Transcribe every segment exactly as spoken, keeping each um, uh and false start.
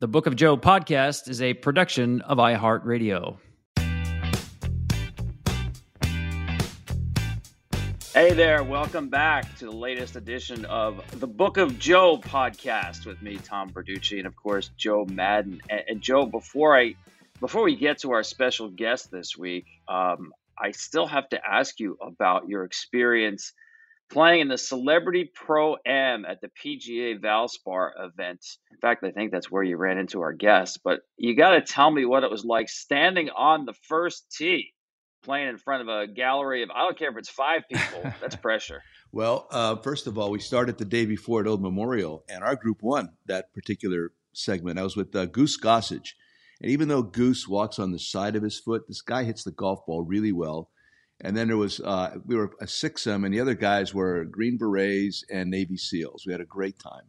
The Book of Joe podcast is a production of iHeartRadio. Hey there, welcome back to the latest edition of the Book of Joe podcast with me, Tom Verducci, and of course, Joe Maddon. And, and Joe, before I, before we get to our special guest this week, um, I still have to ask you about your experience playing in the Celebrity Pro-Am at the P G A Valspar event. In fact, I think that's where you ran into our guest. But you got to tell me what it was like standing on the first tee, playing in front of a gallery of, I don't care if it's five people, that's pressure. Well, uh, first of all, we started the day before at Old Memorial, and our group won that particular segment. I was with uh, Goose Gossage. And even though Goose walks on the side of his foot, this guy hits the golf ball really well. And then there was, uh, we were a six-um, and the other guys were Green Berets and Navy SEALs. We had a great time.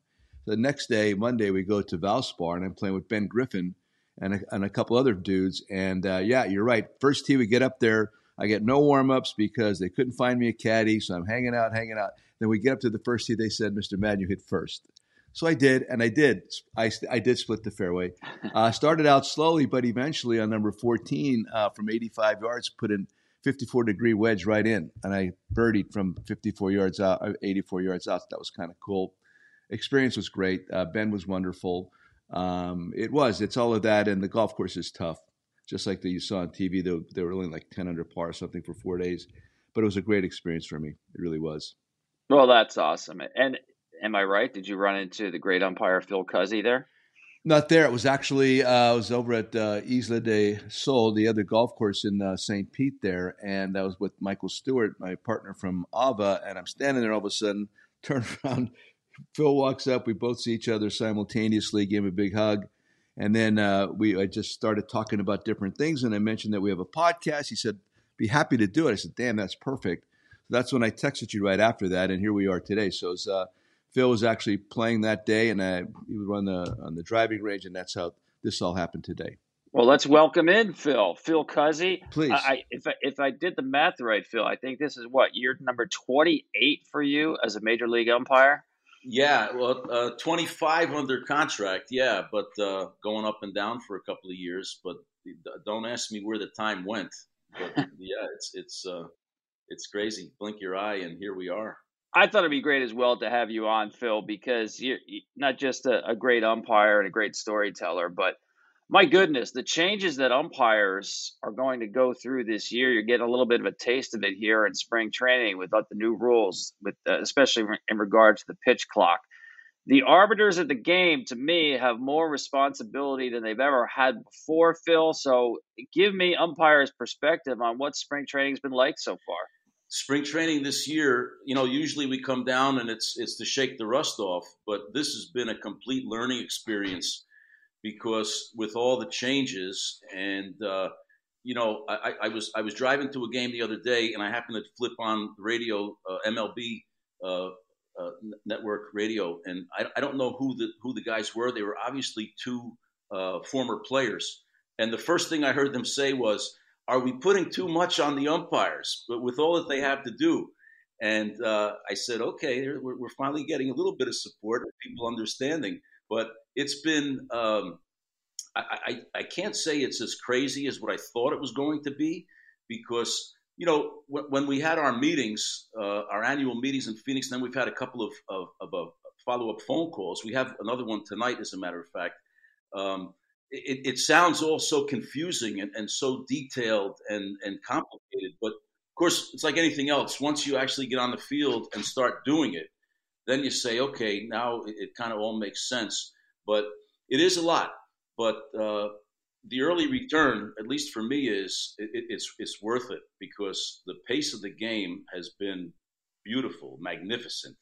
The next day, Monday, we go to Valspar, and I'm playing with Ben Griffin and a, and a couple other dudes. And, uh, yeah, you're right. First tee, we get up there. I get no warm-ups because they couldn't find me a caddy, so I'm hanging out, hanging out. Then we get up to the first tee. They said, Mister Madden, you hit first. So I did, and I did. I, I did split the fairway. Uh, started out slowly, but eventually on number fourteen uh, from eighty-five yards, put in – fifty-four degree wedge right in, and I birdied from fifty-four yards out, eighty-four yards out. So that was kind of cool. Experience was great. Uh, Ben was wonderful. Um, it was. It's all of that, and the golf course is tough. Just like the, you saw on T V, they, they were only like ten under par or something for four days. But it was a great experience for me. It really was. Well, that's awesome. And am I right? Did you run into the great umpire Phil Cuzzi there? Not there. It was actually, uh, I was over at uh, Isla de Sol, the other golf course in uh, Saint Pete there, and I was with Michael Stewart, my partner from Ava, and I'm standing there all of a sudden, turn around, Phil walks up, we both see each other simultaneously, gave him a big hug, and then uh, we I just started talking about different things, and I mentioned that we have a podcast. He said, be happy to do it. I said, damn, that's perfect. So that's when I texted you right after that, and here we are today. So it's uh Phil was actually playing that day, and I, he was on the on the driving range, and that's how this all happened today. Well, let's welcome in Phil, Phil Cuzzi. Please, I, I, if I, if I did the math right, Phil, I think this is what year number twenty-eight for you as a major league umpire. Yeah, well, uh, twenty-five under contract, yeah, but uh, going up and down for a couple of years. But don't ask me where the time went. But yeah, it's it's uh, it's crazy. Blink your eye, and here we are. I thought it'd be great as well to have you on, Phil, because you're not just a, a great umpire and a great storyteller, but my goodness, the changes that umpires are going to go through this year. You're getting a little bit of a taste of it here in spring training with the new rules, with uh, especially in regard to the pitch clock. The arbiters of the game, to me, have more responsibility than they've ever had before, Phil. So give me umpires' perspective on what spring training's been like so far. Spring training this year, you know, usually we come down and it's it's to shake the rust off. But this has been a complete learning experience because with all the changes and, uh, you know, I, I was I was driving to a game the other day and I happened to flip on the radio, uh, M L B uh Uh, network radio, and I, I don't know who the who the guys were. They were obviously two uh, former players, and the first thing I heard them say was, "Are we putting too much on the umpires? But with all that they have to do," and uh, I said, "Okay, we're, we're finally getting a little bit of support, people understanding." But it's been um, I, I I can't say it's as crazy as what I thought it was going to be, because. You know, when we had our meetings, uh, our annual meetings in Phoenix, and then we've had a couple of, of, of follow-up phone calls. We have another one tonight, as a matter of fact. Um, it, it sounds all so confusing and, and so detailed and, and complicated. But, of course, it's like anything else. Once you actually get on the field and start doing it, then you say, okay, now it, it kind of all makes sense. But it is a lot. But uh, – the early return, at least for me, is it, it's it's worth it because the pace of the game has been beautiful, magnificent.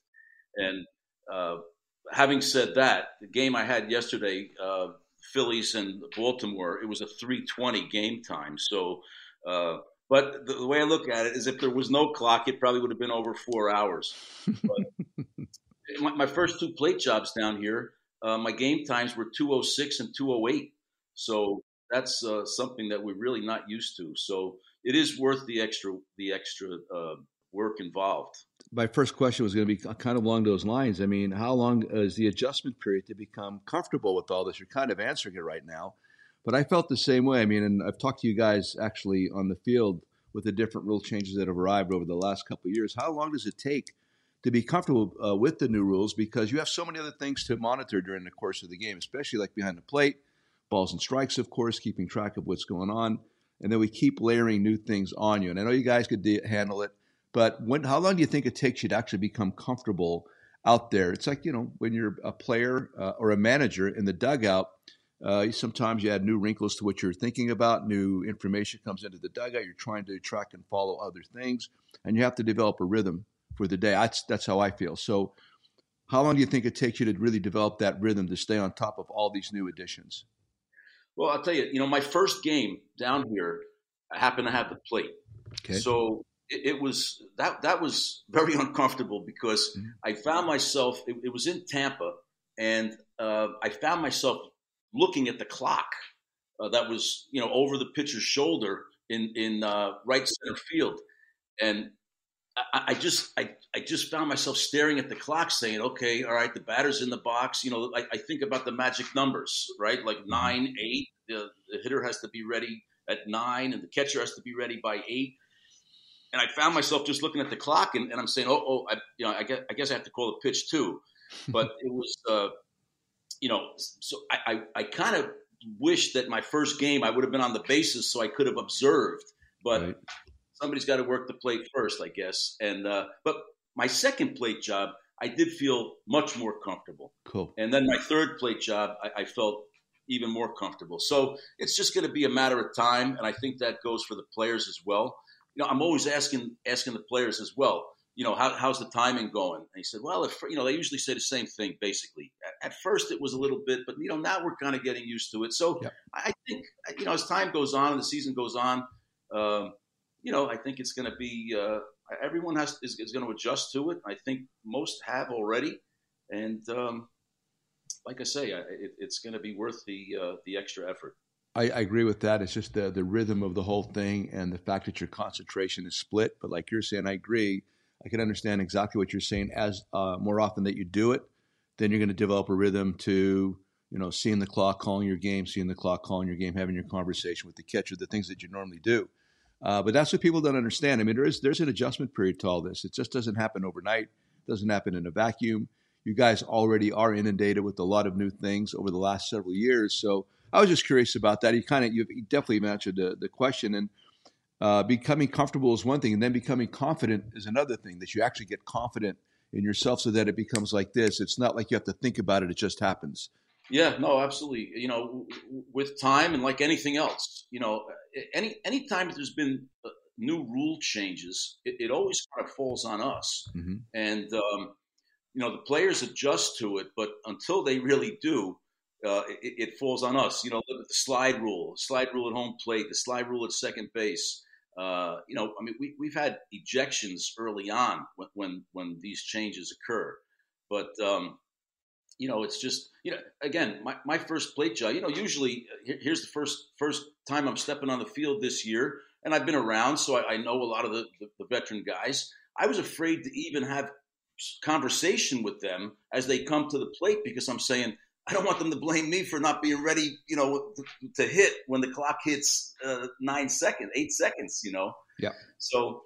And uh, having said that, the game I had yesterday, uh, Phillies and Baltimore, it was a three twenty game time. So, uh, but the, the way I look at it is, if there was no clock, it probably would have been over four hours. But my, my first two plate jobs down here, uh, my game times were two oh six and two oh eight. So. That's uh, something that we're really not used to. So it is worth the extra the extra uh, work involved. My first question was going to be kind of along those lines. I mean, how long is the adjustment period to become comfortable with all this? You're kind of answering it right now. But I felt the same way. I mean, and I've talked to you guys actually on the field with the different rule changes that have arrived over the last couple of years. How long does it take to be comfortable uh, with the new rules? Because you have so many other things to monitor during the course of the game, especially like behind the plate. Balls and strikes, of course, keeping track of what's going on. And then we keep layering new things on you. And I know you guys could de- handle it, but when, how long do you think it takes you to actually become comfortable out there? It's like, you know, when you're a player uh, or a manager in the dugout, uh, sometimes you add new wrinkles to what you're thinking about. New information comes into the dugout. You're trying to track and follow other things, and you have to develop a rhythm for the day. That's, that's how I feel. So how long do you think it takes you to really develop that rhythm to stay on top of all these new additions? Well, I'll tell you, you know, my first game down here, I happened to have the plate. Okay. So it, it was that that was very uncomfortable because mm-hmm. I found myself, it, it was in Tampa, and uh, I found myself looking at the clock uh, that was, you know, over the pitcher's shoulder in, in uh, right center field. And I, I just I, I just found myself staring at the clock saying, okay, all right, the batter's in the box. You know, I, I think about the magic numbers, right? Like nine, eight, the, the hitter has to be ready at nine and the catcher has to be ready by eight. And I found myself just looking at the clock and, and I'm saying, oh, oh I, you know, I guess, I guess I have to call a pitch too. But it was, uh, you know, so I, I, I kind of wish that my first game I would have been on the bases so I could have observed. But right. Somebody's got to work the plate first, I guess. And uh, but my second plate job, I did feel much more comfortable. Cool. And then my third plate job, I, I felt even more comfortable. So it's just going to be a matter of time, and I think that goes for the players as well. You know, I'm always asking asking the players as well. You know, how, how's the timing going? And he said, well, if, you know, they usually say the same thing basically. At, at first, it was a little bit, but you know, now we're kind of getting used to it. So yeah. I think you know, as time goes on and the season goes on. Um, You know, I think it's going to be uh, – everyone has is, is going to adjust to it. I think most have already. And um, like I say, I, it, it's going to be worth the uh, the extra effort. I, I agree with that. It's just the, the rhythm of the whole thing and the fact that your concentration is split. But like you're saying, I agree. I can understand exactly what you're saying. As uh, more often that you do it, then you're going to develop a rhythm to, you know, seeing the clock, calling your game, seeing the clock, calling your game, having your conversation with the catcher, the things that you normally do. Uh, but that's what people don't understand. I mean, there is there's an adjustment period to all this. It just doesn't happen overnight. It doesn't happen in a vacuum. You guys already are inundated with a lot of new things over the last several years. So I was just curious about that. You kind of you definitely answered the, the question. And uh, becoming comfortable is one thing, and then becoming confident is another thing. That you actually get confident in yourself so that it becomes like this. It's not like you have to think about it. It just happens. Yeah, no, absolutely. You know, with time and like anything else, you know, any any time there's been new rule changes, it, it always kind of falls on us. Mm-hmm. And, um, you know, the players adjust to it, but until they really do, uh, it, it falls on us. You know, the slide rule, slide rule at home plate, the slide rule at second base. Uh, you know, I mean, we, we've had ejections early on when, when, when these changes occur. But, um, you know, it's just, you know, again, my, my first plate job, you know, usually here's the first first time I'm stepping on the field this year. And I've been around, so I, I know a lot of the, the, the veteran guys. I was afraid to even have conversation with them as they come to the plate because I'm saying, I don't want them to blame me for not being ready, you know, to, to hit when the clock hits uh, nine seconds, eight seconds, you know. Yeah. So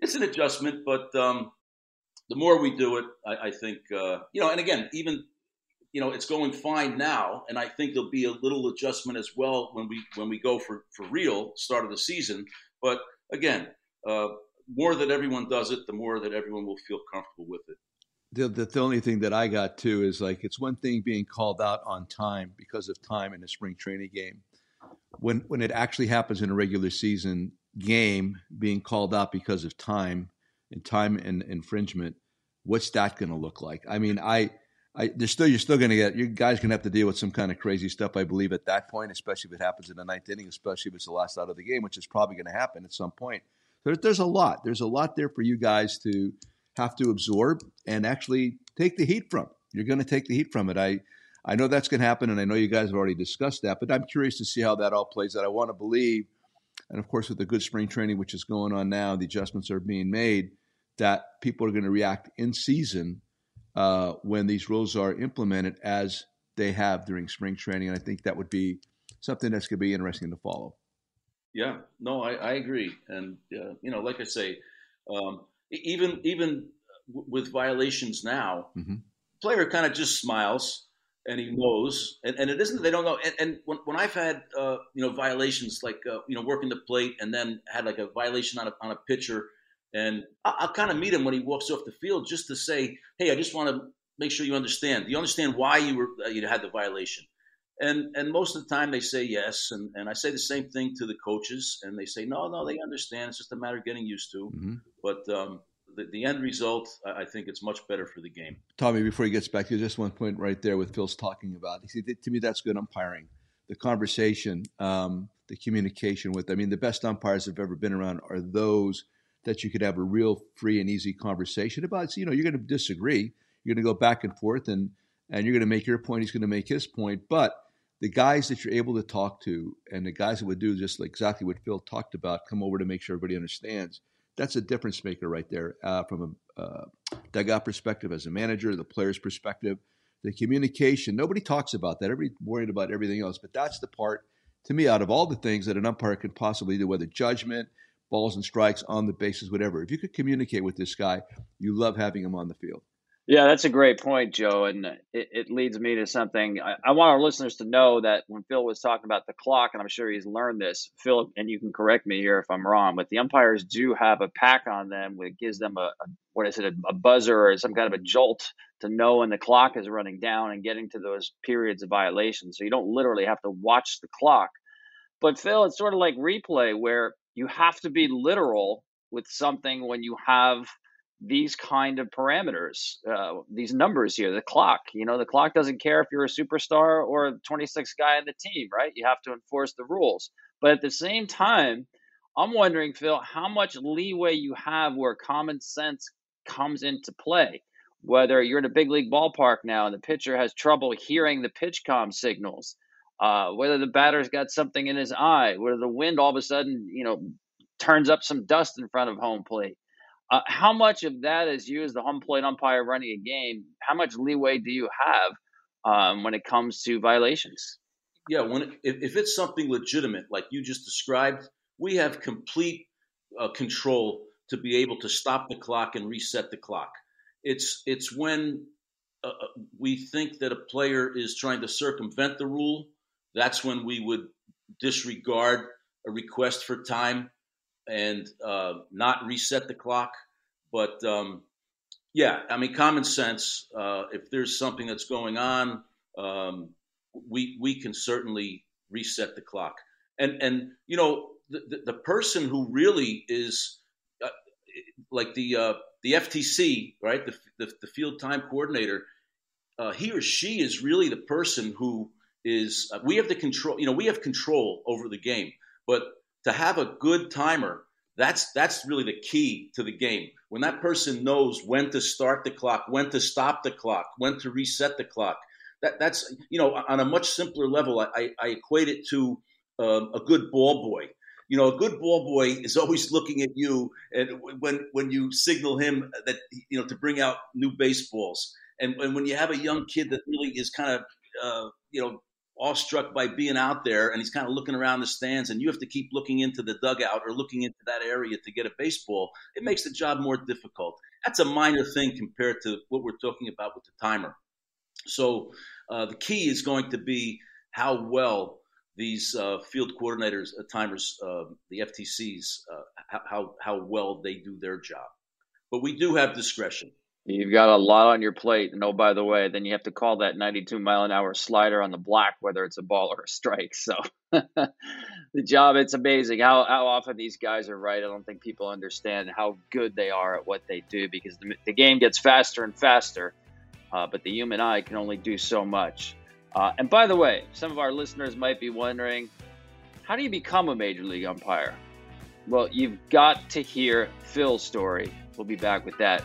it's an adjustment, but um, the more we do it, I, I think, uh, you know, and again, even, you know, it's going fine now, and I think there'll be a little adjustment as well when we when we go for, for real start of the season. But again, uh, more that everyone does it, the more that everyone will feel comfortable with it. The, the, the only thing that I got too is like it's one thing being called out on time because of time in a spring training game. When when it actually happens in a regular season game, being called out because of time and time and infringement, what's that going to look like? I mean, I. I, there's still you're still going to get your guys going to have to deal with some kind of crazy stuff. I believe at that point, especially if it happens in the ninth inning, especially if it's the last out of the game, which is probably going to happen at some point. There, there's a lot. There's a lot there for you guys to have to absorb and actually take the heat from. You're going to take the heat from it. I I know that's going to happen, and I know you guys have already discussed that. But I'm curious to see how that all plays out. I want to believe, and of course, with the good spring training which is going on now, the adjustments are being made that people are going to react in season. Uh, when these rules are implemented as they have during spring training. And I think that would be something that's going to be interesting to follow. Yeah, no, I, I agree. And, uh, you know, like I say, um, even even w- with violations now, mm-hmm. player kind of just smiles and he knows. And, and it isn't, they don't know. And, and when, when I've had, uh, you know, violations like, uh, you know, working the plate and then had like a violation on a, on a pitcher, and I'll kind of meet him when he walks off the field just to say, hey, I just want to make sure you understand. Do you understand why you were you had the violation? And and most of the time they say yes. And, and I say the same thing to the coaches. And they say, no, no, they understand. It's just a matter of getting used to. Mm-hmm. But um, the, the end result, I think it's much better for the game. Tommy, before he gets back to you, just one point right there with Phil's talking about. He said, to me, that's good umpiring. The conversation, um, the communication with, I mean, the best umpires I've ever been around are those that you could have a real free and easy conversation about. So, you know, you're going to disagree. You're going to go back and forth, and and you're going to make your point. He's going to make his point. But the guys that you're able to talk to and the guys that would do just exactly what Phil talked about, come over to make sure everybody understands, that's a difference maker right there uh, from a uh, dugout perspective, as a manager, the player's perspective, the communication. Nobody talks about that. Everybody's worried about everything else. But that's the part, to me, out of all the things that an umpire could possibly do, whether judgment, balls and strikes, on the bases, whatever. If you could communicate with this guy, you love having him on the field. Yeah, that's a great point, Joe. And it, it leads me to something. I, I want our listeners to know that when Phil was talking about the clock, and I'm sure he's learned this, Phil, and you can correct me here if I'm wrong, but the umpires do have a pack on them that gives them a, a what is it, a, a buzzer or some kind of a jolt to know when the clock is running down and getting to those periods of violation. So you don't literally have to watch the clock. But Phil, it's sort of like replay where you have to be literal with something when you have these kind of parameters, uh, these numbers here, the clock. You know, the clock doesn't care if you're a superstar or a twenty-sixth guy on the team, right? You have to enforce the rules. But at the same time, I'm wondering, Phil, how much leeway you have where common sense comes into play, whether you're in a big league ballpark now and the pitcher has trouble hearing the pitch comm signals. Uh, whether the batter's got something in his eye, whether the wind all of a sudden, you know, turns up some dust in front of home plate. Uh, how much of that is you as the home plate umpire running a game? How much leeway do you have um, when it comes to violations? Yeah, when it, if, if it's something legitimate, like you just described, we have complete uh, control to be able to stop the clock and reset the clock. It's, it's when uh, we think that a player is trying to circumvent the rule. That's when we would disregard a request for time and uh, not reset the clock. But um, Yeah, I mean, common sense. Uh, if there's something that's going on, um, we we can certainly reset the clock. And and you know, the the, the person who really is uh, like the uh, the F T C, right? The the, the field time coordinator. Uh, he or she is really the person who is. Uh, we have the control. You know, we have control over the game, but to have a good timer. That's that's really the key to the game. When that person knows when to start the clock, when to stop the clock, when to reset the clock, that that's, you know, on a much simpler level, I, I equate it to uh, a good ball boy. You know, a good ball boy is always looking at you and when when you signal him that, you know, to bring out new baseballs. And, and when you have a young kid that really is kind of, uh, you know, awestruck by being out there and he's kind of looking around the stands and you have to keep looking into the dugout or looking into that area to get a baseball, it makes the job more difficult. That's a minor thing compared to what we're talking about with the timer. So uh, the key is going to be how well these uh, field coordinators, uh, timers, uh, the F T Cs, uh, how, how well they do their job. But we do have discretion. You've got a lot on your plate. And oh, by the way, then you have to call that ninety-two mile an hour slider on the block, whether it's a ball or a strike. So the job, it's amazing how, how often these guys are right. I don't think people understand how good they are at what they do because the, the game gets faster and faster, uh, but the human eye can only do so much. Uh, and by the way, some of our listeners might be wondering, how do you become a major league umpire? Well, you've got to hear Phil's story. We'll be back with that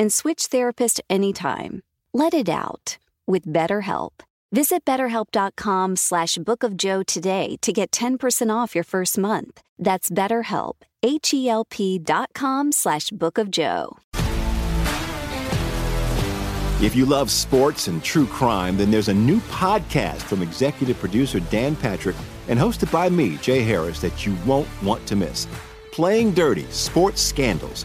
and switch therapist anytime. Let it out with BetterHelp. Visit BetterHelp.com slash Book of Joe today to get ten percent off your first month. That's BetterHelp, H-E-L-P dot com slash Book of Joe. If you love sports and true crime, then there's a new podcast from executive producer Dan Patrick and hosted by me, Jay Harris, that you won't want to miss. Playing Dirty Sports Scandals.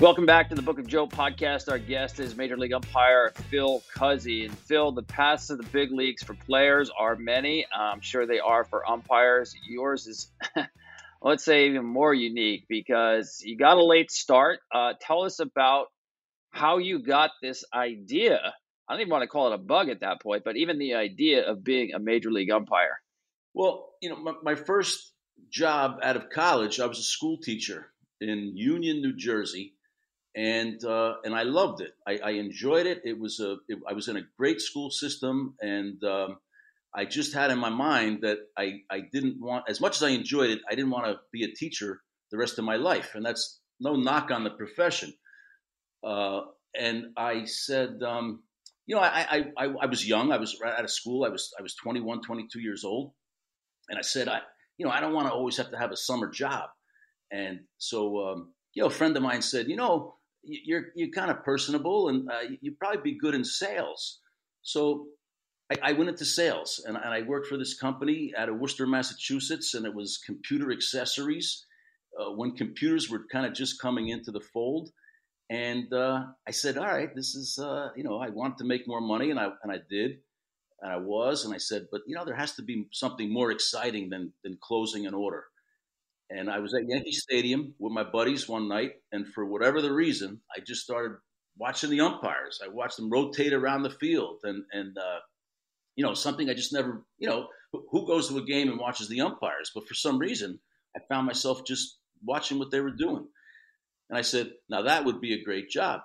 Welcome back to the Book of Joe podcast. Our guest is Major League umpire Phil Cuzzi. And Phil, the paths to the big leagues for players are many. I'm sure they are for umpires. Yours is, let's say, even more unique because you got a late start. Uh, tell us about how you got this idea. I don't even want to call it a bug at that point, but even the idea of being a Major League umpire. Well, you know, my, my first job out of college, I was a school teacher in Union, New Jersey. And uh, and I loved it. I, I enjoyed it. It was a. It, I was in a great school system, and um, I just had in my mind that I, I didn't want, as much as I enjoyed it, I didn't want to be a teacher the rest of my life. And that's no knock on the profession. Uh, and I said, um, you know, I, I I I was young. I was right out of school. I was I was twenty-one, twenty-two years old, and I said, I you know, I don't want to always have to have a summer job. And so um, you know, a friend of mine said, you know. You're you're kind of personable, and uh, you'd probably be good in sales. So I, I went into sales, and, and I worked for this company out of Worcester, Massachusetts, and it was computer accessories uh, when computers were kind of just coming into the fold. And uh, I said, all right, this is uh, you know, I wanted to make more money, and I and I did, and I was, and I said, but you know, there has to be something more exciting than than closing an order. And I was at Yankee Stadium with my buddies one night, and for whatever the reason, I just started watching the umpires. I watched them rotate around the field, and and uh, you know, something I just never, you know, who goes to a game and watches the umpires? But for some reason, I found myself just watching what they were doing, and I said, now that would be a great job.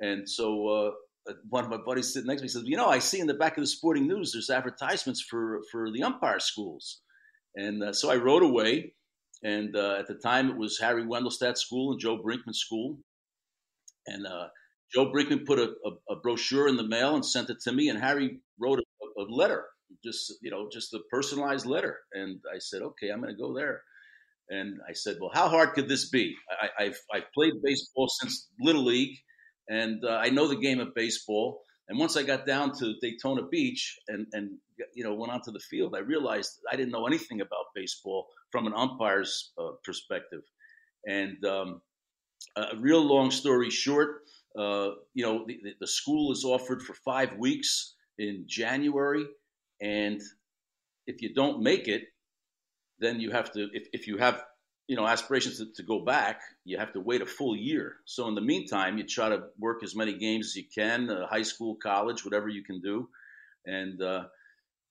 And so uh, one of my buddies sitting next to me said, you know, I see in the back of the Sporting News there's advertisements for for the umpire schools, and uh, so I rode away. And uh, at the time, it was Harry Wendelstadt's school and Joe Brinkman's school. And uh, Joe Brinkman put a, a, a brochure in the mail and sent it to me. And Harry wrote a, a letter, just you know, just a personalized letter. And I said, okay, I'm going to go there. And I said, well, how hard could this be? I, I've I've played baseball since Little League, and uh, I know the game of baseball. And once I got down to Daytona Beach and, and you know, went onto the field, I realized I didn't know anything about baseball from an umpire's uh, perspective. And um, a real long story short, uh, you know, the, the school is offered for five weeks in January. And if you don't make it, then you have to, if, if you have, you know, aspirations to, to go back, you have to wait a full year. So in the meantime, you try to work as many games as you can, uh, high school, college, whatever you can do. And uh,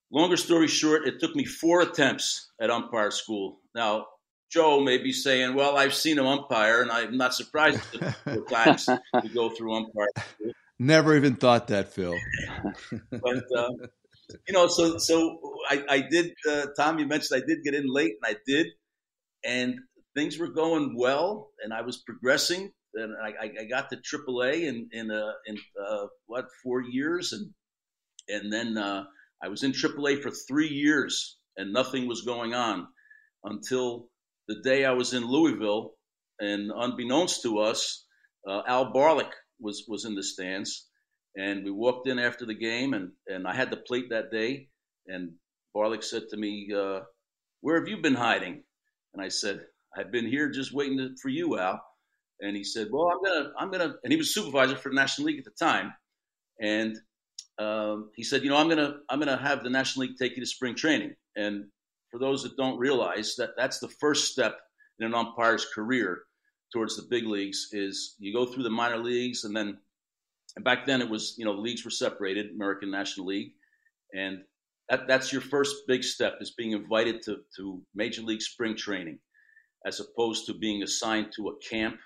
longer story short, it took me four attempts at umpire school. Now, Joe may be saying, well, I've seen an umpire, and I'm not surprised at the times to go through umpire school. Never even thought that, Phil. But, uh, you know, so so I, I did, uh, Tom, you mentioned I did get in late, and I did. And things were going well, and I was progressing, and I, I got to triple A in in, uh, in uh, what four years, and and then uh, I was in triple A for three years, and nothing was going on until the day I was in Louisville, and unbeknownst to us, uh, Al Barlick was was in the stands, and we walked in after the game, and and I had the plate that day, and Barlick said to me, uh, "Where have you been hiding?" And I said, I've been here just waiting to, for you, Al. And he said, well, I'm going to, I'm going to, and he was supervisor for the National League at the time. And um, he said, you know, I'm going to, I'm going to have the National League take you to spring training. And for those that don't realize that that's the first step in an umpire's career towards the big leagues is you go through the minor leagues. And then and back then it was, you know, the leagues were separated, American National League. And that, that's your first big step, is being invited to, to Major League Spring Training, as opposed to being assigned to a camp,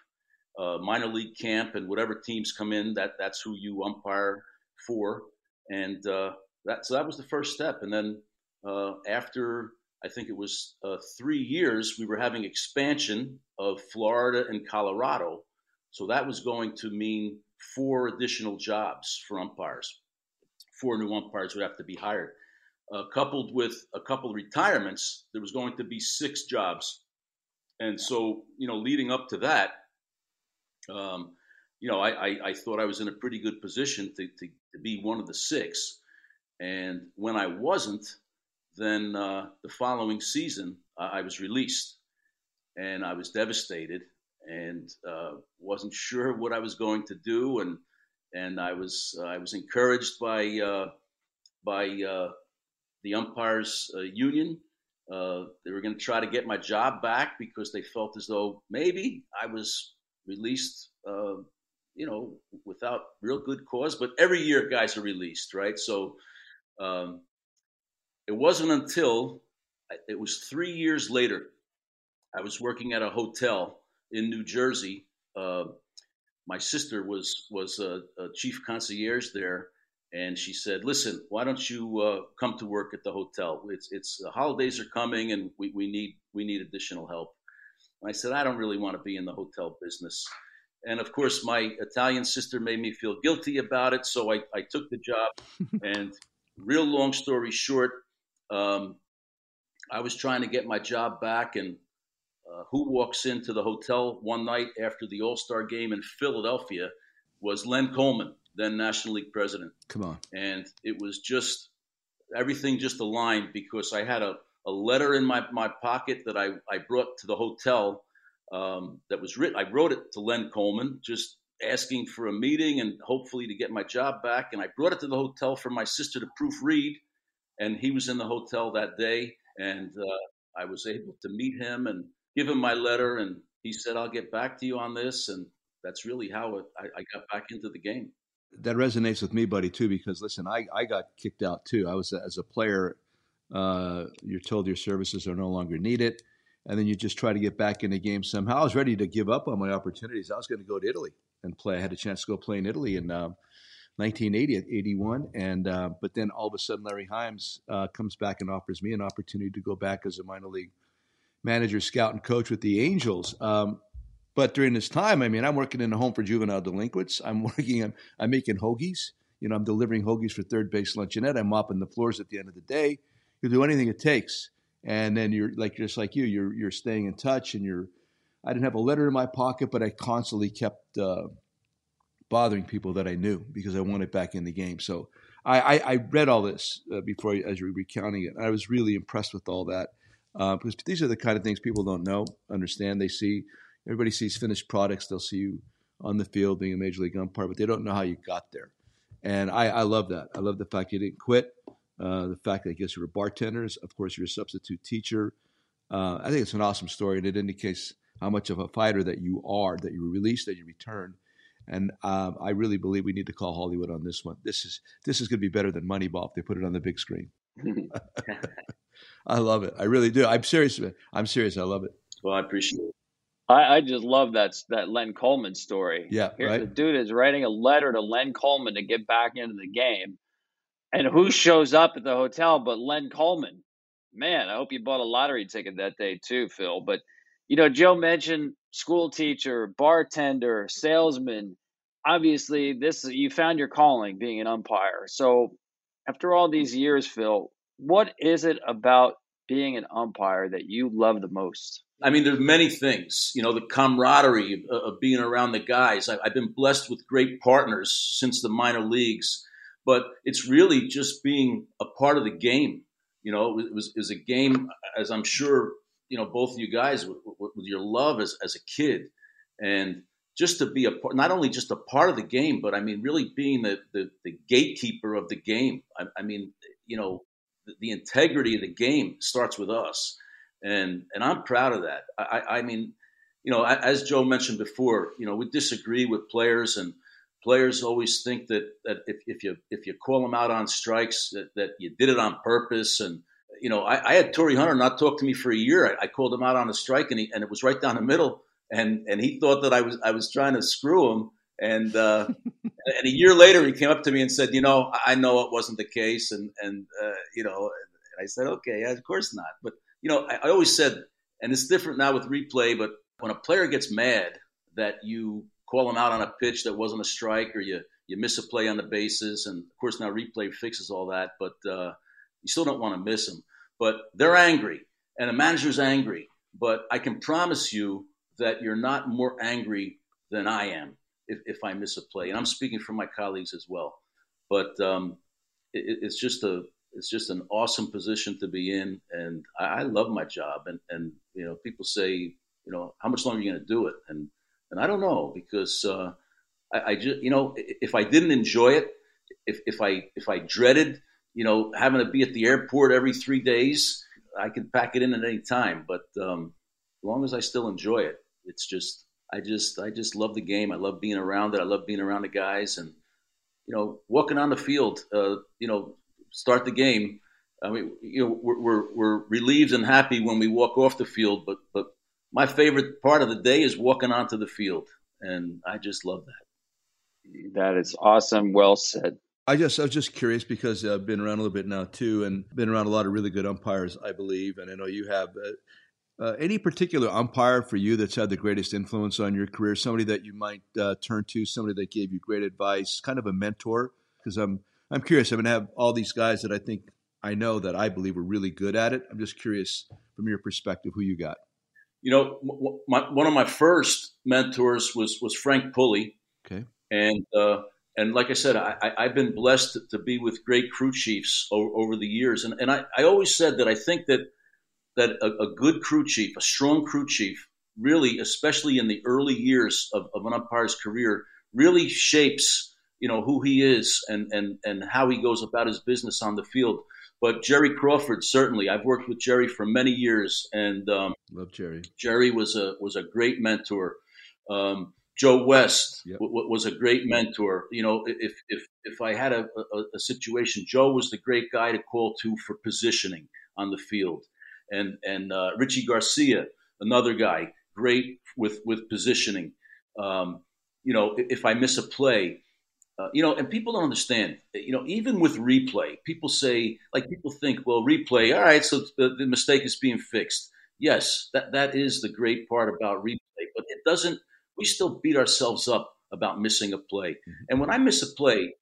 uh, minor league camp, and whatever teams come in, that, that's who you umpire for. And uh, that, so that was the first step. And then uh, after, I think it was uh, three years, we were having expansion of Florida and Colorado. So that was going to mean four additional jobs for umpires. Four new umpires would have to be hired. Uh, coupled with a couple of retirements, there was going to be six jobs. And so, you know, leading up to that, um, you know, I, I, I thought I was in a pretty good position to, to, to be one of the six. And when I wasn't, then uh, the following season, uh, I was released. And I was devastated and uh, wasn't sure what I was going to do. And and I was uh, I was encouraged by uh, by uh, the umpires uh, union. Uh, they were going to try to get my job back because they felt as though maybe I was released, uh, you know, without real good cause. But every year guys are released, right? So um, it wasn't until it was three years later, I was working at a hotel in New Jersey. Uh, my sister was was a, a chief concierge there. And she said, "Listen, why don't you uh, come to work at the hotel? It's it's the holidays are coming, and we, we need we need additional help." And I said, "I don't really want to be in the hotel business." And of course, my Italian sister made me feel guilty about it, so I, I took the job. And real long story short, um, I was trying to get my job back, and uh, who walks into the hotel one night after the All-Star game in Philadelphia was Len Coleman, then National League president. Come on. And it was just, everything just aligned, because I had a, a letter in my, my pocket that I, I brought to the hotel um, that was written. I wrote it to Len Coleman, just asking for a meeting and hopefully to get my job back. And I brought it to the hotel for my sister to proofread. And he was in the hotel that day. And uh, I was able to meet him and give him my letter. And he said, "I'll get back to you on this." And that's really how it, I, I got back into the game. That resonates with me, buddy, too, because listen, I, I got kicked out too. I was, as a player, uh, you're told your services are no longer needed. And then you just try to get back in the game somehow. I was ready to give up on my opportunities. I was going to go to Italy and play. I had a chance to go play in Italy in um, nineteen eighty, eighty-one. And, uh, but then all of a sudden, Larry Himes uh, comes back and offers me an opportunity to go back as a minor league manager, scout, and coach with the Angels. Um, But during this time, I mean, I'm working in a home for juvenile delinquents. I'm working, I'm, I'm making hoagies. You know, I'm delivering hoagies for third base luncheonette. I'm mopping the floors at the end of the day. You do anything it takes. And then you're like, just like you, you're, you're staying in touch, and you're, I didn't have a letter in my pocket, but I constantly kept uh, bothering people that I knew because I wanted back in the game. So I, I, I read all this uh, before, as you were recounting it. I was really impressed with all that uh, because these are the kind of things people don't know, understand. They see, everybody sees finished products. They'll see you on the field being a major league umpire, but they don't know how you got there. And I, I love that. I love the fact you didn't quit, uh, the fact that I guess you were bartenders. Of course, you're a substitute teacher. Uh, I think it's an awesome story, and it indicates how much of a fighter that you are, that you were released, that you returned. And um, I really believe we need to call Hollywood on this one. This is this is going to be better than Moneyball if they put it on the big screen. I love it. I really do. I'm serious. I'm serious. I love it. Well, I appreciate it. I, I just love that that Len Coleman story. Yeah, here, right? The dude is writing a letter to Len Coleman to get back into the game. And who shows up at the hotel but Len Coleman? Man, I hope you bought a lottery ticket that day too, Phil. But, you know, Joe mentioned school teacher, bartender, salesman. Obviously, this you found your calling being an umpire. So after all these years, Phil, what is it about being an umpire that you love the most? I mean, there's many things, you know, the camaraderie of, of being around the guys. I, I've been blessed with great partners since the minor leagues, but it's really just being a part of the game. You know, it was, it was a game, as I'm sure, you know, both of you guys with, with, with your love as, as a kid, and just to be a part, not only just a part of the game, but I mean, really being the, the, the gatekeeper of the game. I, I mean, you know, the, the integrity of the game starts with us. And and I'm proud of that. I, I mean, you know, as Joe mentioned before, you know, we disagree with players, and players always think that, that if, if you if you call them out on strikes, that, that you did it on purpose. And, you know, I, I had Torrey Hunter not talk to me for a year. I, I called him out on a strike, and he, and it was right down the middle. And and he thought that I was I was trying to screw him. And uh, and a year later, he came up to me and said, you know, I know it wasn't the case. And, and uh, you know, and I said, okay, yeah, of course not. But, you know, I, I always said, and it's different now with replay, but when a player gets mad that you call him out on a pitch that wasn't a strike, or you, you miss a play on the bases. And of course, now replay fixes all that, but uh, you still don't want to miss them. But they're angry, and the manager's angry. But I can promise you that you're not more angry than I am if, if I miss a play. And I'm speaking for my colleagues as well. But um, it, it's just a it's just an awesome position to be in. And I, I love my job. And, and, you know, people say, you know, how much longer are you going to do it? And And I don't know, because uh, I, I just, you know, if I didn't enjoy it, if, if I if I dreaded, you know, having to be at the airport every three days, I could pack it in at any time. But um, as long as I still enjoy it, it's just I just I just love the game. I love being around it. I love being around the guys, and, you know, walking on the field, uh, you know, start the game. I mean, you know, we're, we're we're relieved and happy when we walk off the field, but but. My favorite part of the day is walking onto the field, and I just love that. That is awesome. Well said. I just I was just curious, because I've been around a little bit now too, and been around a lot of really good umpires, I believe, and I know you have. Uh, uh, any particular umpire for you that's had the greatest influence on your career? Somebody that you might uh, turn to, somebody that gave you great advice, kind of a mentor? Because I'm I'm curious. I'm going to have all these guys that I think I know that I believe are really good at it. I'm just curious from your perspective who you got. You know, my, one of my first mentors was, was Frank Pulley. Okay. And uh, and like I said, I, I, I've been blessed to be with great crew chiefs over, over the years. And, and I, I always said that I think that that a, a good crew chief, a strong crew chief, really, especially in the early years of, of an umpire's career, really shapes, you know, who he is and, and, and how he goes about his business on the field. But Jerry Crawford, certainly. I've worked with Jerry for many years, and um, love Jerry. Jerry was a was a great mentor. Um, Joe West yep. w- was a great mentor. You know, if if if I had a, a, a situation, Joe was the great guy to call to for positioning on the field, and and uh, Richie Garcia, another guy, great with with positioning. Um, you know, if I miss a play. Uh, you know, and people don't understand, you know, even with replay, people say, like people think, well, replay, all right, so the, the mistake is being fixed. Yes, that, that is the great part about replay, but it doesn't, we still beat ourselves up about missing a play. Mm-hmm. And when I miss a play,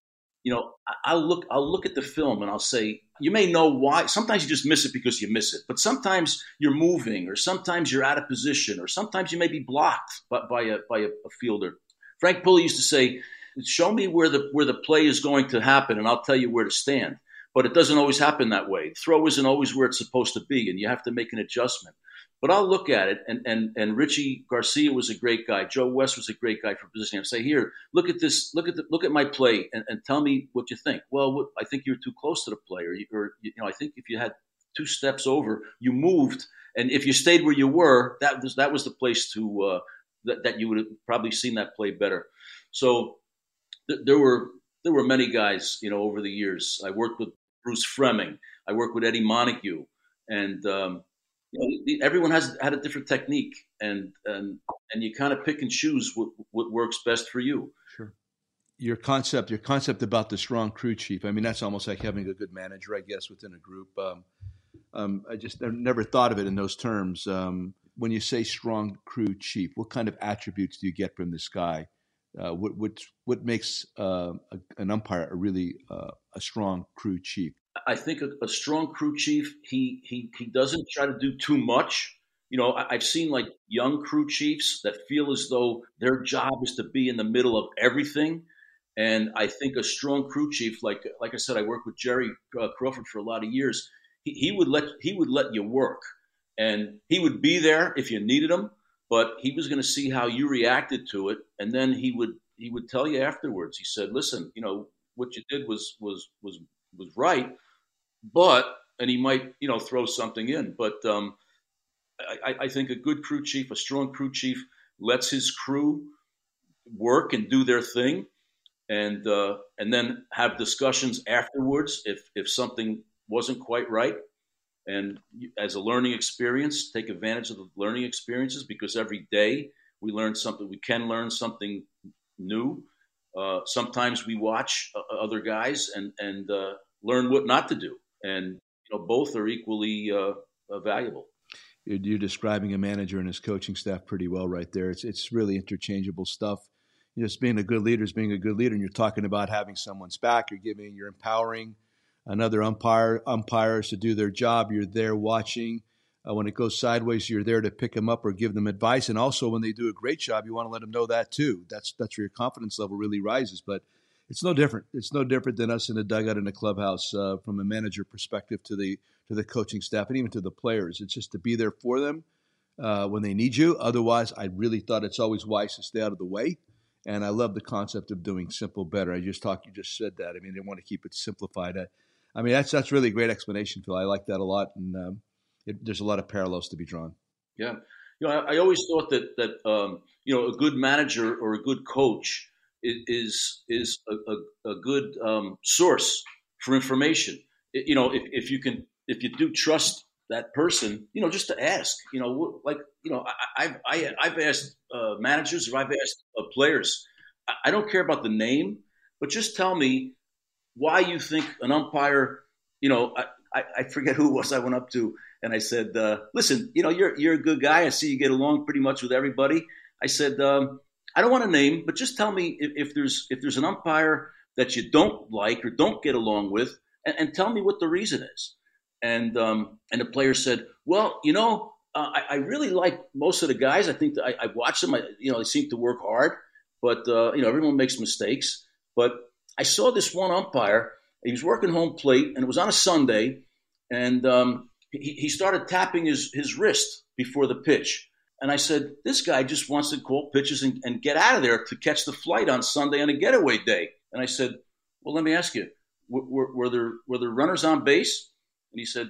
you know, I, I'll look, I'll look at the film and I'll say, you may know why. Sometimes you just miss it because you miss it, but sometimes you're moving, or sometimes you're out of position, or sometimes you may be blocked by, by a, by a, a fielder. Frank Pulley used to say, show me where the where the play is going to happen, and I'll tell you where to stand. But it doesn't always happen that way. The throw isn't always where it's supposed to be, and you have to make an adjustment. But I'll look at it, and and and Richie Garcia was a great guy. Joe West was a great guy for positioning. I'll say, here, look at this, look at the, look at my play, and, and tell me what you think. Well, what, I think you're too close to the play, or, you, or you know, I think if you had two steps over, you moved, and if you stayed where you were, that was that was the place to uh, that that you would have probably seen that play better. So. There were there were many guys, you know, over the years. I worked with Bruce Fremming. I worked with Eddie Montague, and um, you know, everyone has had a different technique, and and, and you kind of pick and choose what, what works best for you. Sure. Your concept, your concept about the strong crew chief. I mean, that's almost like having a good manager, I guess, within a group. Um, um, I just never thought of it in those terms. Um, when you say strong crew chief, what kind of attributes do you get from this guy? Uh, what what what makes uh, a, an umpire a really uh, a strong crew chief? I think a, a strong crew chief, he, he he doesn't try to do too much. You know, I, I've seen like young crew chiefs that feel as though their job is to be in the middle of everything. And I think a strong crew chief, like like I said, I worked with Jerry uh, Crawford for a lot of years. He, he would let he would let you work, and he would be there if you needed him. But he was going to see how you reacted to it, and then he would he would tell you afterwards. He said, "Listen, you know what you did was was was was right, but," and he might, you know, throw something in. But um, I, I think a good crew chief, a strong crew chief, lets his crew work and do their thing, and uh, and then have discussions afterwards if if something wasn't quite right. And as a learning experience, take advantage of the learning experiences, because every day we learn something. We can learn something new. Uh, sometimes we watch other guys and and uh, learn what not to do. And you know, both are equally uh, valuable. You're describing a manager and his coaching staff pretty well right there. It's it's really interchangeable stuff. You know, just being a good leader is being a good leader, and you're talking about having someone's back. You're giving, you're empowering another umpire, umpires to do their job. You're there watching. Uh, when it goes sideways, you're there to pick them up or give them advice. And also, when they do a great job, you want to let them know that too. That's that's where your confidence level really rises. But it's no different. It's no different than us in a dugout in a clubhouse, uh, from a manager perspective to the to the coaching staff and even to the players. It's just to be there for them uh, when they need you. Otherwise, I really thought it's always wise to stay out of the way. And I love the concept of doing simple better. I just talked. You just said that. I mean, they want to keep it simplified. I, I mean, that's that's really a great explanation, Phil. I like that a lot, and um, it, there's a lot of parallels to be drawn. Yeah, you know, I, I always thought that that um, you know, a good manager or a good coach is is a, a, a good um, source for information. It, you know, if, if you can, if you do trust that person, you know, just to ask, you know, like, you know, I, I've I, I've asked uh, managers, or I've asked uh, players, I, I don't care about the name, but just tell me why you think an umpire, you know, I, I, I forget who it was I went up to, and I said, uh, listen, you know, you're you're a good guy. I see you get along pretty much with everybody. I said, um, I don't want a name, but just tell me if, if there's if there's an umpire that you don't like or don't get along with, and, and tell me what the reason is. And um, and the player said, well, you know, uh, I, I really like most of the guys. I think that I, I watch them. I, you know, they seem to work hard, but uh, you know, everyone makes mistakes. But I saw this one umpire. He was working home plate, and it was on a Sunday, and um, he, he started tapping his, his wrist before the pitch. And I said, this guy just wants to call pitches and, and get out of there to catch the flight on Sunday on a getaway day. And I said, well, let me ask you, were, were, were there were there runners on base? And he said,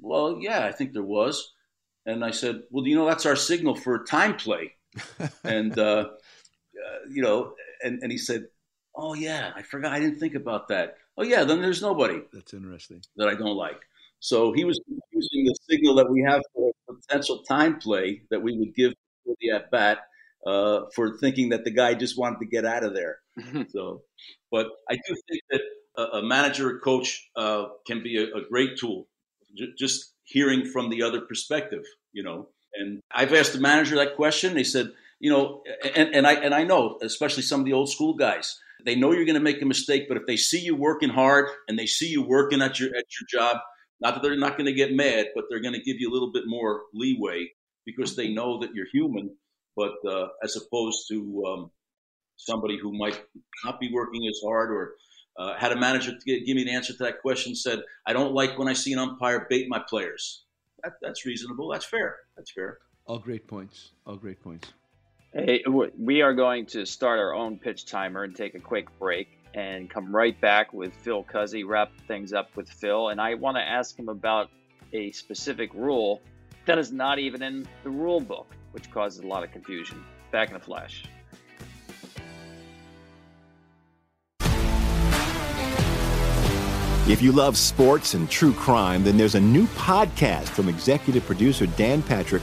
well, yeah, I think there was. And I said, well, you know, that's our signal for a time play. and, uh, uh, you know, and, and he said, oh, yeah, I forgot. I didn't think about that. Oh, yeah, then there's nobody. That's interesting. That I don't like. So he was using the signal that we have for a potential time play that we would give for the at-bat uh, for thinking that the guy just wanted to get out of there. So, but I do think that a manager or coach uh, can be a, a great tool, J- just hearing from the other perspective, you know. And I've asked the manager that question. They said, you know, and, and I and I know, especially some of the old school guys, they know you're going to make a mistake, but if they see you working hard and they see you working at your at your job, not that they're not going to get mad, but they're going to give you a little bit more leeway because they know that you're human, but uh, as opposed to um, somebody who might not be working as hard or Uh, had a manager to give me an answer to that question, said, I don't like when I see an umpire bait my players. That, that's reasonable. That's fair. That's fair. All great points. All great points. Hey, we are going to start our own pitch timer and take a quick break and come right back with Phil Cuzzi, wrap things up with Phil. And I want to ask him about a specific rule that is not even in the rule book, which causes a lot of confusion. Back in a flash. If you love sports and true crime, then there's a new podcast from executive producer Dan Patrick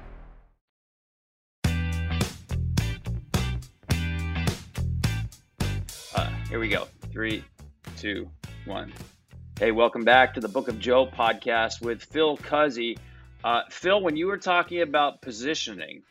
Here we go. Three, two, one. Hey, welcome back to the Book of Joe podcast with Phil Cuzzi. Uh, Phil, when you were talking about positioning,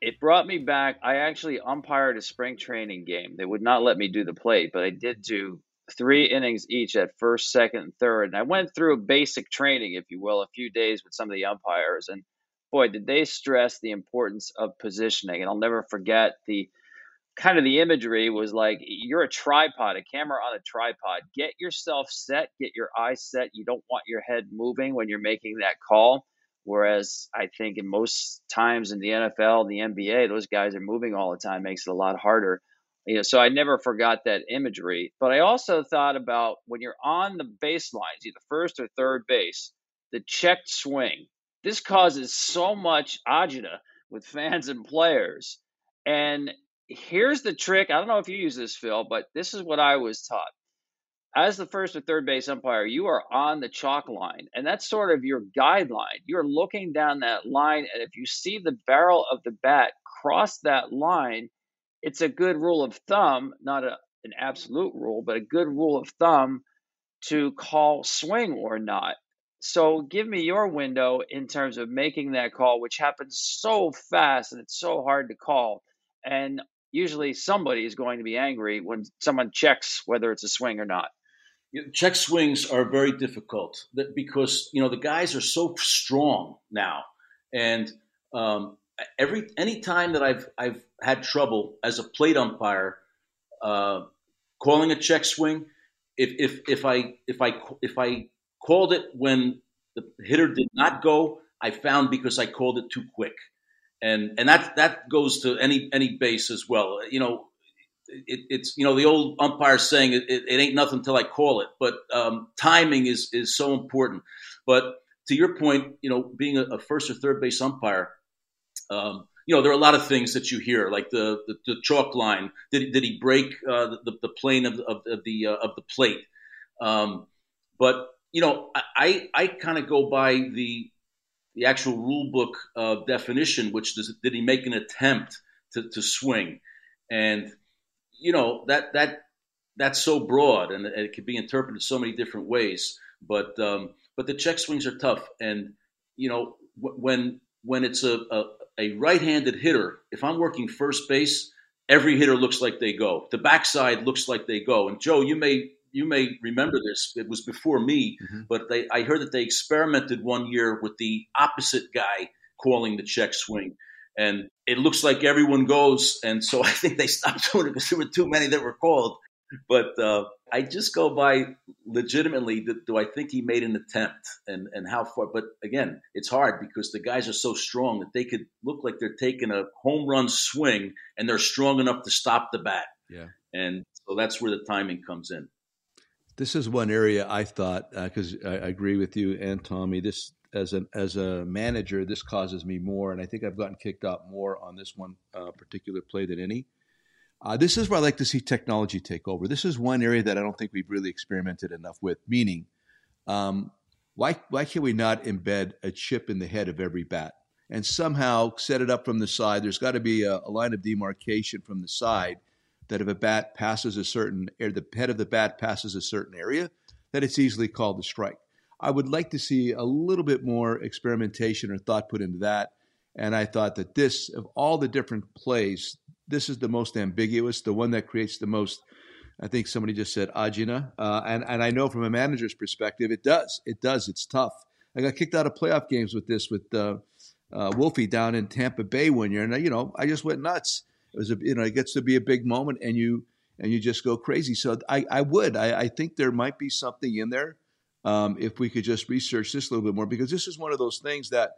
it brought me back. I actually umpired a spring training game. They would not let me do the plate, but I did do three innings each at first, second, and third. And I went through a basic training, if you will, a few days with some of the umpires. And boy, did they stress the importance of positioning. And I'll never forget the kind of the imagery was like, you're a tripod, a camera on a tripod. Get yourself set, get your eyes set. You don't want your head moving when you're making that call. Whereas I think in most times in the N F L, the N B A, those guys are moving all the time, makes it a lot harder. You know, so I never forgot that imagery. But I also thought about when you're on the baselines, either first or third base, the checked swing. This causes so much agita with fans and players. And here's the trick. I don't know if you use this, Phil, but this is what I was taught. As the first or third base umpire, you are on the chalk line, and that's sort of your guideline. You're looking down that line, and if you see the barrel of the bat cross that line, it's a good rule of thumb, not a, an absolute rule, but a good rule of thumb to call swing or not. So give me your window in terms of making that call, which happens so fast, and it's so hard to call. And usually somebody is going to be angry when someone checks whether it's a swing or not. Check swings are very difficult because, you know, the guys are so strong now. And um, every any time that I've I've had trouble as a plate umpire uh, calling a check swing, if if if I if I if I called it when the hitter did not go, I found because I called it too quick. And and that that goes to any any base as well. You know, it, it's you know the old umpire saying it, it, it ain't nothing till I call it. But um, timing is is so important. But to your point, you know, being a, a first or third base umpire, um, you know, there are a lot of things that you hear, like the the, the chalk line. Did did he break uh, the the plane of of, of the uh, of the plate? Um, but you know, I I, I kind of go by the. the actual rule book uh, definition, which does, did he make an attempt to, to swing? And, you know, that that that's so broad and it can be interpreted so many different ways. But um, but the check swings are tough. And, you know, w- when when it's a, a, a right-handed hitter, if I'm working first base, every hitter looks like they go. The backside looks like they go. And, Joe, you may... You may remember this. It was before me, mm-hmm. but they, I heard that they experimented one year with the opposite guy calling the check swing. And it looks like everyone goes. And so I think they stopped doing it because there were too many that were called. But uh, I just go by legitimately, do, do I think he made an attempt and, and how far? But again, it's hard because the guys are so strong that they could look like they're taking a home run swing and they're strong enough to stop the bat. Yeah. And so that's where the timing comes in. This is one area I thought, because uh, I, I agree with you and Tommy, this as a, as a manager, this causes me more. And I think I've gotten kicked out more on this one uh, particular play than any. Uh, this is where I like to see technology take over. This is one area that I don't think we've really experimented enough with, meaning um, why why can't we not embed a chip in the head of every bat and somehow set it up from the side? There's got to be a, a line of demarcation from the side that if a bat passes a certain – or the head of the bat passes a certain area, that it's easily called a strike. I would like to see a little bit more experimentation or thought put into that, and I thought that this, of all the different plays – this is the most ambiguous, the one that creates the most, I think somebody just said, agina. Uh, and, and I know from a manager's perspective, it does. It does. It's tough. I got kicked out of playoff games with this, with uh, uh, Wolfie down in Tampa Bay one year. And, I, you know, I just went nuts. It was, a, you know, it gets to be a big moment and you and you just go crazy. So I, I would. I, I think there might be something in there um, if we could just research this a little bit more, because this is one of those things that,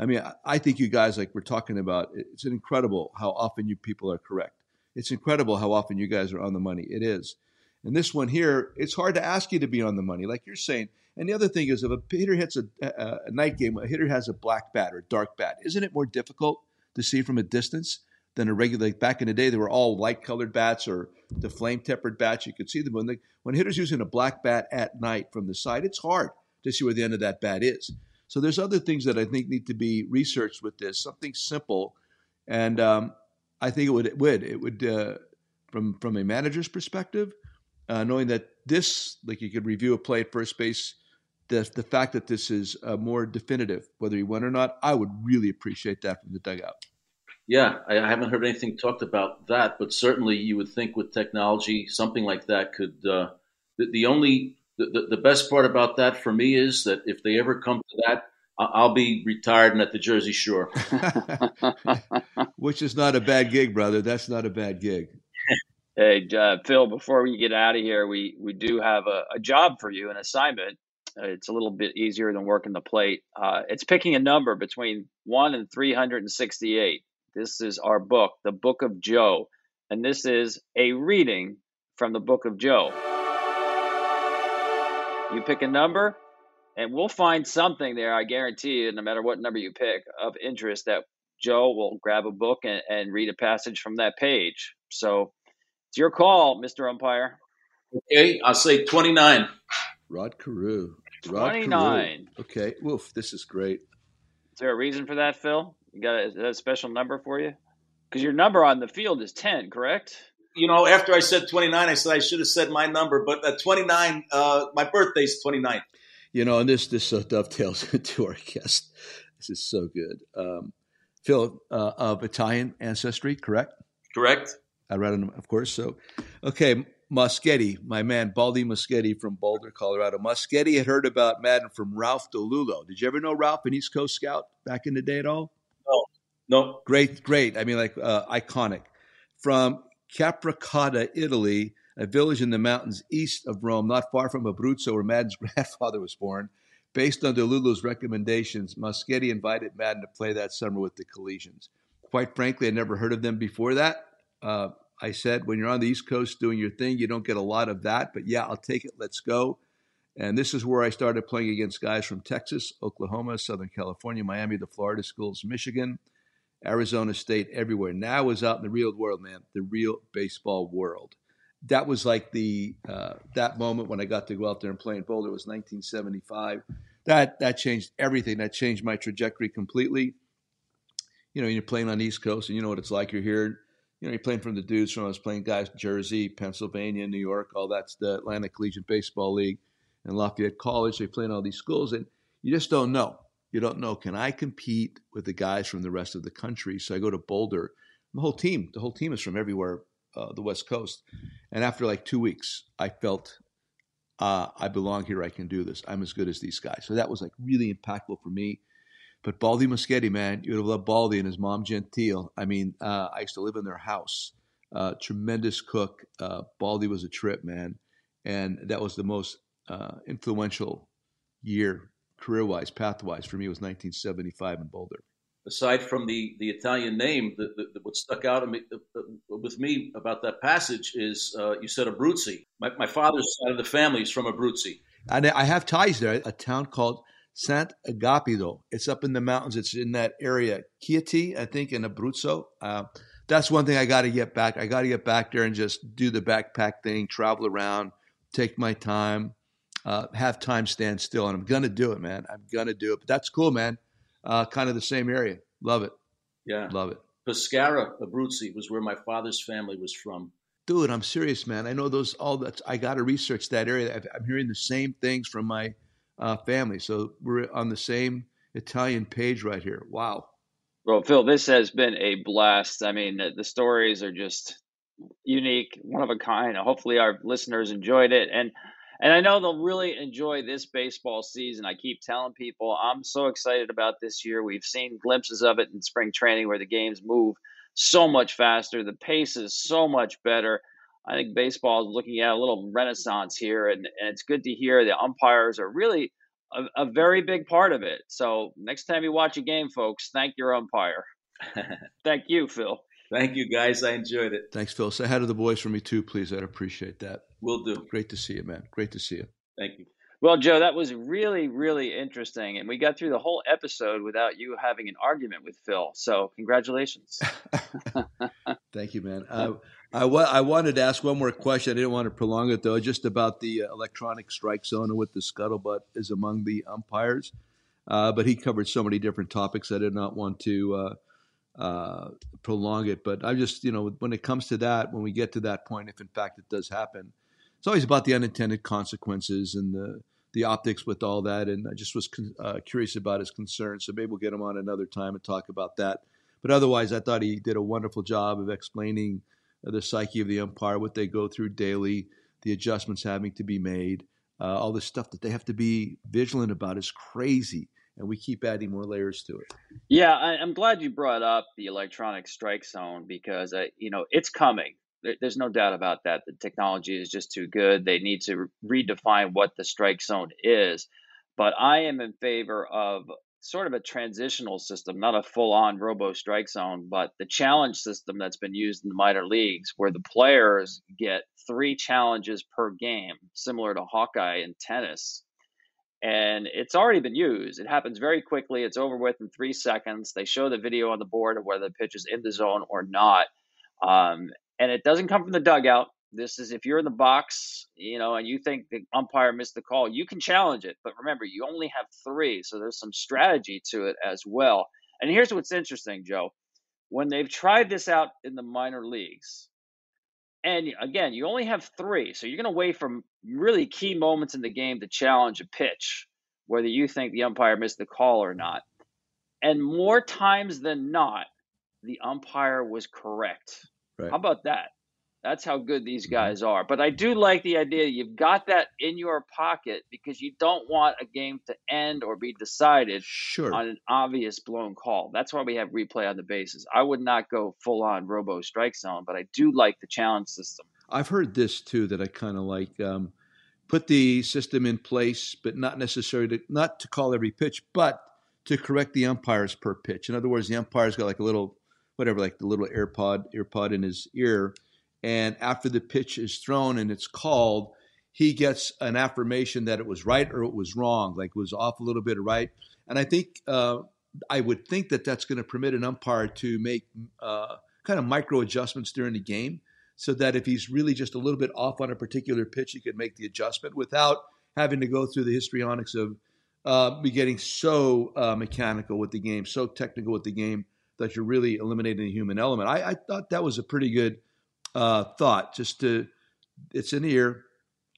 I mean, I think you guys, like we're talking about, it's incredible how often you people are correct. It's incredible how often you guys are on the money. It is. And this one here, it's hard to ask you to be on the money, like you're saying. And the other thing is, if a hitter hits a, a, a night game, a hitter has a black bat or a dark bat, isn't it more difficult to see from a distance than a regular? Like back in the day, they were all light-colored bats or the flame-tempered bats. You could see them. When, they, when hitters using a black bat at night from the side, it's hard to see where the end of that bat is. So there's other things that I think need to be researched with this, something simple. And um, I think it would, it would, it would uh, from from a manager's perspective, uh, knowing that this, like you could review a play at first base, the, the fact that this is uh, more definitive, whether he won or not, I would really appreciate that from the dugout. Yeah, I haven't heard anything talked about that, but certainly you would think with technology, something like that could uh, – the, the only – The, the best part about that for me is that if they ever come to that, I'll be retired and at the Jersey Shore. Which is not a bad gig, brother. That's not a bad gig. Hey, uh, Phil, before we get out of here, we, we do have a, a job for you, an assignment. Uh, it's a little bit easier than working the plate. Uh, it's picking a number between one and three sixty-eight. This is our book, The Book of Joe. And this is a reading from The Book of Joe. You pick a number, and we'll find something there, I guarantee you, no matter what number you pick, of interest that Joe will grab a book and, and read a passage from that page. So it's your call, Mister Umpire. Okay, I'll say twenty-nine. Rod Carew. Rod twenty-nine. Carew. Okay, woof, this is great. Is there a reason for that, Phil? You got a, a special number for you? Because your number on the field is ten, correct? You know, after I said twenty-nine, I said I should have said my number. But at twenty-nine, uh, my birthday's twenty-nine. You know, and this this so dovetails into our guest. This is so good. Um, Phil, uh, of Italian ancestry, correct? Correct. I read him, of course. So, okay, Muschietti, my man, Baldy Muschietti from Boulder, Colorado. Muschietti had heard about Maddon from Ralph DeLullo. Did you ever know Ralph, an East Coast scout back in the day at all? No. No. Great, great. I mean, like uh, iconic. From Capricotta, Italy, a village in the mountains east of Rome, not far from Abruzzo, where Maddon's grandfather was born. Based on DeLullo's recommendations, Muschietti invited Maddon to play that summer with the Collegians. Quite frankly, I never heard of them before that. Uh, I said, when you're on the East Coast doing your thing, you don't get a lot of that, but yeah, I'll take it. Let's go. And this is where I started playing against guys from Texas, Oklahoma, Southern California, Miami, the Florida schools, Michigan, Arizona State, everywhere. Now I was out in the real world, man, the real baseball world. That was like the uh, that moment when I got to go out there and play in Boulder. It was nineteen seventy-five. That that changed everything. That changed my trajectory completely. You know, you're playing on the East Coast, and you know what it's like. You're here. You know, you're playing from the dudes from I was playing guys Jersey, Pennsylvania, New York, all that's the Atlantic Collegiate Baseball League and Lafayette College. They're playing all these schools, and you just don't know. You don't know, can I compete with the guys from the rest of the country? So I go to Boulder. The whole team, the whole team is from everywhere, uh, the West Coast. And after like two weeks, I felt uh, I belong here. I can do this. I'm as good as these guys. So that was like really impactful for me. But Baldy Muschietti, man, you would have loved Baldy and his mom, Gentile. I mean, uh, I used to live in their house. Uh, tremendous cook. Uh, Baldy was a trip, man. And that was the most uh, influential year, career-wise, path-wise, for me was nineteen seventy-five in Boulder. Aside from the, the Italian name, the, the, what stuck out me, the, the, with me about that passage is uh, you said Abruzzi. My, my father's side of the family is from Abruzzi. And I have ties there, a town called Sant'Agapido. It's up in the mountains. It's in that area, Chieti, I think, in Abruzzo. Uh, that's one thing I got to get back. I got to get back there and just do the backpack thing, travel around, take my time, uh, have time stand still. And I'm going to do it, man. I'm going to do it. But that's cool, man. Uh, kind of the same area. Love it. Yeah. Love it. Pescara, Abruzzi, was where my father's family was from. Dude, I'm serious, man. I know those, all that. I got to research that area. I'm hearing the same things from my Uh, family. So we're on the same Italian page right here. Wow. Well, Phil, this has been a blast. I mean, the stories are just unique, one of a kind. Hopefully our listeners enjoyed it. And, and I know they'll really enjoy this baseball season. I keep telling people I'm so excited about this year. We've seen glimpses of it in spring training where the games move so much faster. The pace is so much better. I think baseball is looking at a little renaissance here, and, and it's good to hear the umpires are really a, a very big part of it. So next time you watch a game, folks, thank your umpire. Thank you, Phil. Thank you, guys. I enjoyed it. Thanks, Phil. Say hi to the boys for me, too, please. I'd appreciate that. Will do. Great to see you, man. Great to see you. Thank you. Well, Joe, that was really, really interesting, and we got through the whole episode without you having an argument with Phil, so congratulations. Thank you, man. Uh, I, wa- I wanted to ask one more question. I didn't want to prolong it, though, just about the uh, electronic strike zone and what the scuttlebutt is among the umpires. Uh, but he covered so many different topics. I did not want to uh, uh, prolong it. But I just, you know, when it comes to that, when we get to that point, if in fact it does happen, it's always about the unintended consequences and the, the optics with all that. And I just was con- uh, curious about his concern. So maybe we'll get him on another time and talk about that. But otherwise, I thought he did a wonderful job of explaining the psyche of the umpire, what they go through daily, the adjustments having to be made, uh, all the stuff that they have to be vigilant about is crazy. And we keep adding more layers to it. Yeah, I, I'm glad you brought up the electronic strike zone because, uh, you know, it's coming. There, there's no doubt about that. The technology is just too good. They need to redefine what the strike zone is. But I am in favor of sort of a transitional system, not a full-on robo strike zone, but the challenge system that's been used in the minor leagues where the players get three challenges per game, similar to Hawkeye in tennis. And it's already been used. It happens very quickly. It's over with in three seconds. They show the video on the board of whether the pitch is in the zone or not. Um, and it doesn't come from the dugout. This is if you're in the box, you know, and you think the umpire missed the call, you can challenge it. But remember, you only have three. So there's some strategy to it as well. And here's what's interesting, Joe. When they've tried this out in the minor leagues, and again, you only have three. So you're going to wait for really key moments in the game to challenge a pitch, whether you think the umpire missed the call or not. And more times than not, the umpire was correct. Right. How about that? That's how good these guys are. But I do like the idea you've got that in your pocket because you don't want a game to end or be decided sure. on an obvious blown call. That's why we have replay on the bases. I would not go full-on robo strike zone, but I do like the challenge system. I've heard this, too, that I kind of like. Um, put the system in place, but not necessarily to, not to call every pitch, but to correct the umpires per pitch. In other words, the umpire's got like a little, whatever, like the little AirPod, AirPod in his ear. And after the pitch is thrown and it's called, he gets an affirmation that it was right or it was wrong, like it was off a little bit right. And I think uh, I would think that that's going to permit an umpire to make uh, kind of micro adjustments during the game so that if he's really just a little bit off on a particular pitch, he could make the adjustment without having to go through the histrionics of uh, be getting so uh, mechanical with the game, so technical with the game that you're really eliminating the human element. I, I thought that was a pretty good Uh, thought just to, it's in the ear.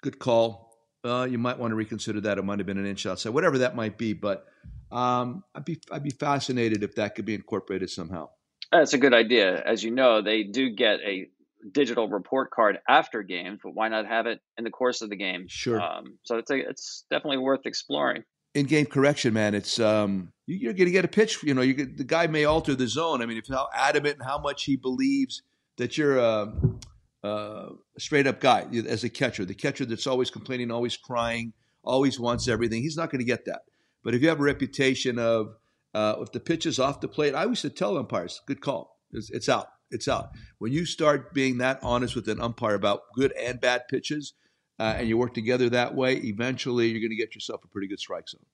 Good call. Uh, you might want to reconsider that. It might have been an inch outside, whatever that might be. But um, I'd be I'd be fascinated if that could be incorporated somehow. That's a good idea. As you know, they do get a digital report card after games, but why not have it in the course of the game? Sure. Um, so it's a, it's definitely worth exploring. in-game correction, man. It's um, you're going to get a pitch. You know, you get, the guy may alter the zone. I mean, if how adamant and how much he believes that you're a, a straight-up guy as a catcher, the catcher that's always complaining, always crying, always wants everything, he's not going to get that. But if you have a reputation of uh, if the pitch is off the plate, I used to tell umpires, good call. It's, it's out. It's out. When you start being that honest with an umpire about good and bad pitches, Uh, and you work together that way, eventually you're going to get yourself a pretty good strike zone.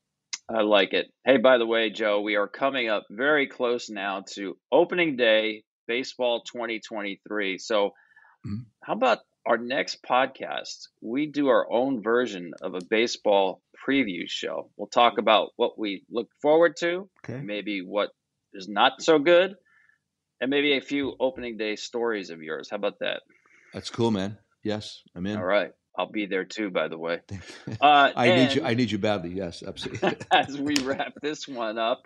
I like it. Hey, by the way, Joe, we are coming up very close now to opening day, baseball twenty twenty-three. So mm-hmm. How about our next podcast? We do our own version of a baseball preview show. We'll talk about what we look forward to, okay. Maybe what is not so good, and maybe a few opening day stories of yours. How about that? That's cool, man. Yes, I'm in. All right. I'll be there too, by the way. Uh, I need you. I need you badly. Yes, absolutely. As we wrap this one up,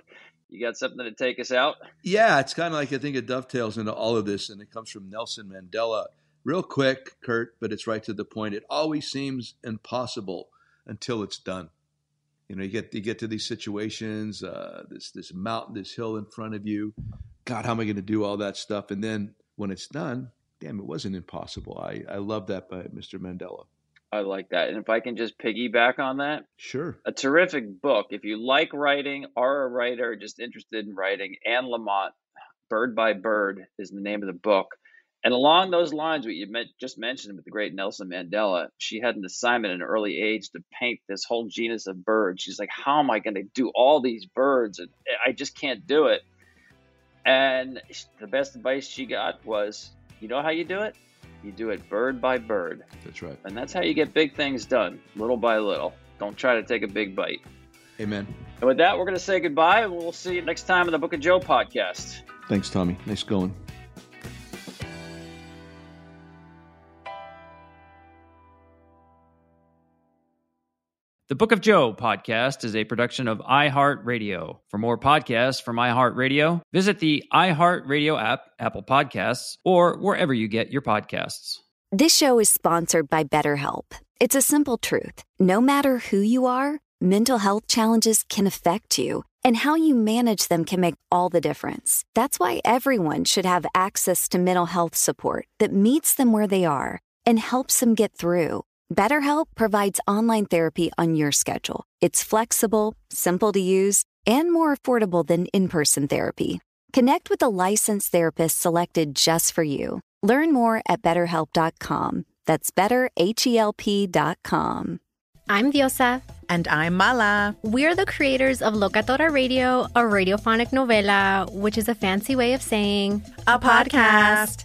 you got something to take us out? Yeah, it's kind of like I think it dovetails into all of this, and it comes from Nelson Mandela. Real quick, Kurt, but it's right to the point. It always seems impossible until it's done. You know, you get you get to these situations, uh, this this mountain, this hill in front of you. God, how am I going to do all that stuff? And then when it's done, damn, it wasn't impossible. I I love that by Mister Mandela. I like that. And if I can just piggyback on that. Sure. A terrific book. If you like writing, are a writer, just interested in writing, Anne Lamott, Bird by Bird is the name of the book. And along those lines, what you meant, just mentioned with the great Nelson Mandela, she had an assignment at an early age to paint this whole genus of birds. She's like, how am I going to do all these birds? And I just can't do it. And the best advice she got was, you know how you do it? You do it bird by bird. That's right. And that's how you get big things done, little by little. Don't try to take a big bite. Amen. And with that, we're going to say goodbye, and we'll see you next time on the Book of Joe podcast. Thanks, Tommy. Nice going. The Book of Joe podcast is a production of iHeartRadio. For more podcasts from iHeartRadio, visit the iHeartRadio app, Apple Podcasts, or wherever you get your podcasts. This show is sponsored by BetterHelp. It's a simple truth. No matter who you are, mental health challenges can affect you, and how you manage them can make all the difference. That's why everyone should have access to mental health support that meets them where they are and helps them get through. BetterHelp provides online therapy on your schedule. It's flexible, simple to use, and more affordable than in-person therapy. Connect with a licensed therapist selected just for you. Learn more at better help dot com. That's better help dot com. I'm Diosa. And I'm Mala. We're the creators of Locatora Radio, a radiophonic novela, which is a fancy way of saying a, a podcast. podcast.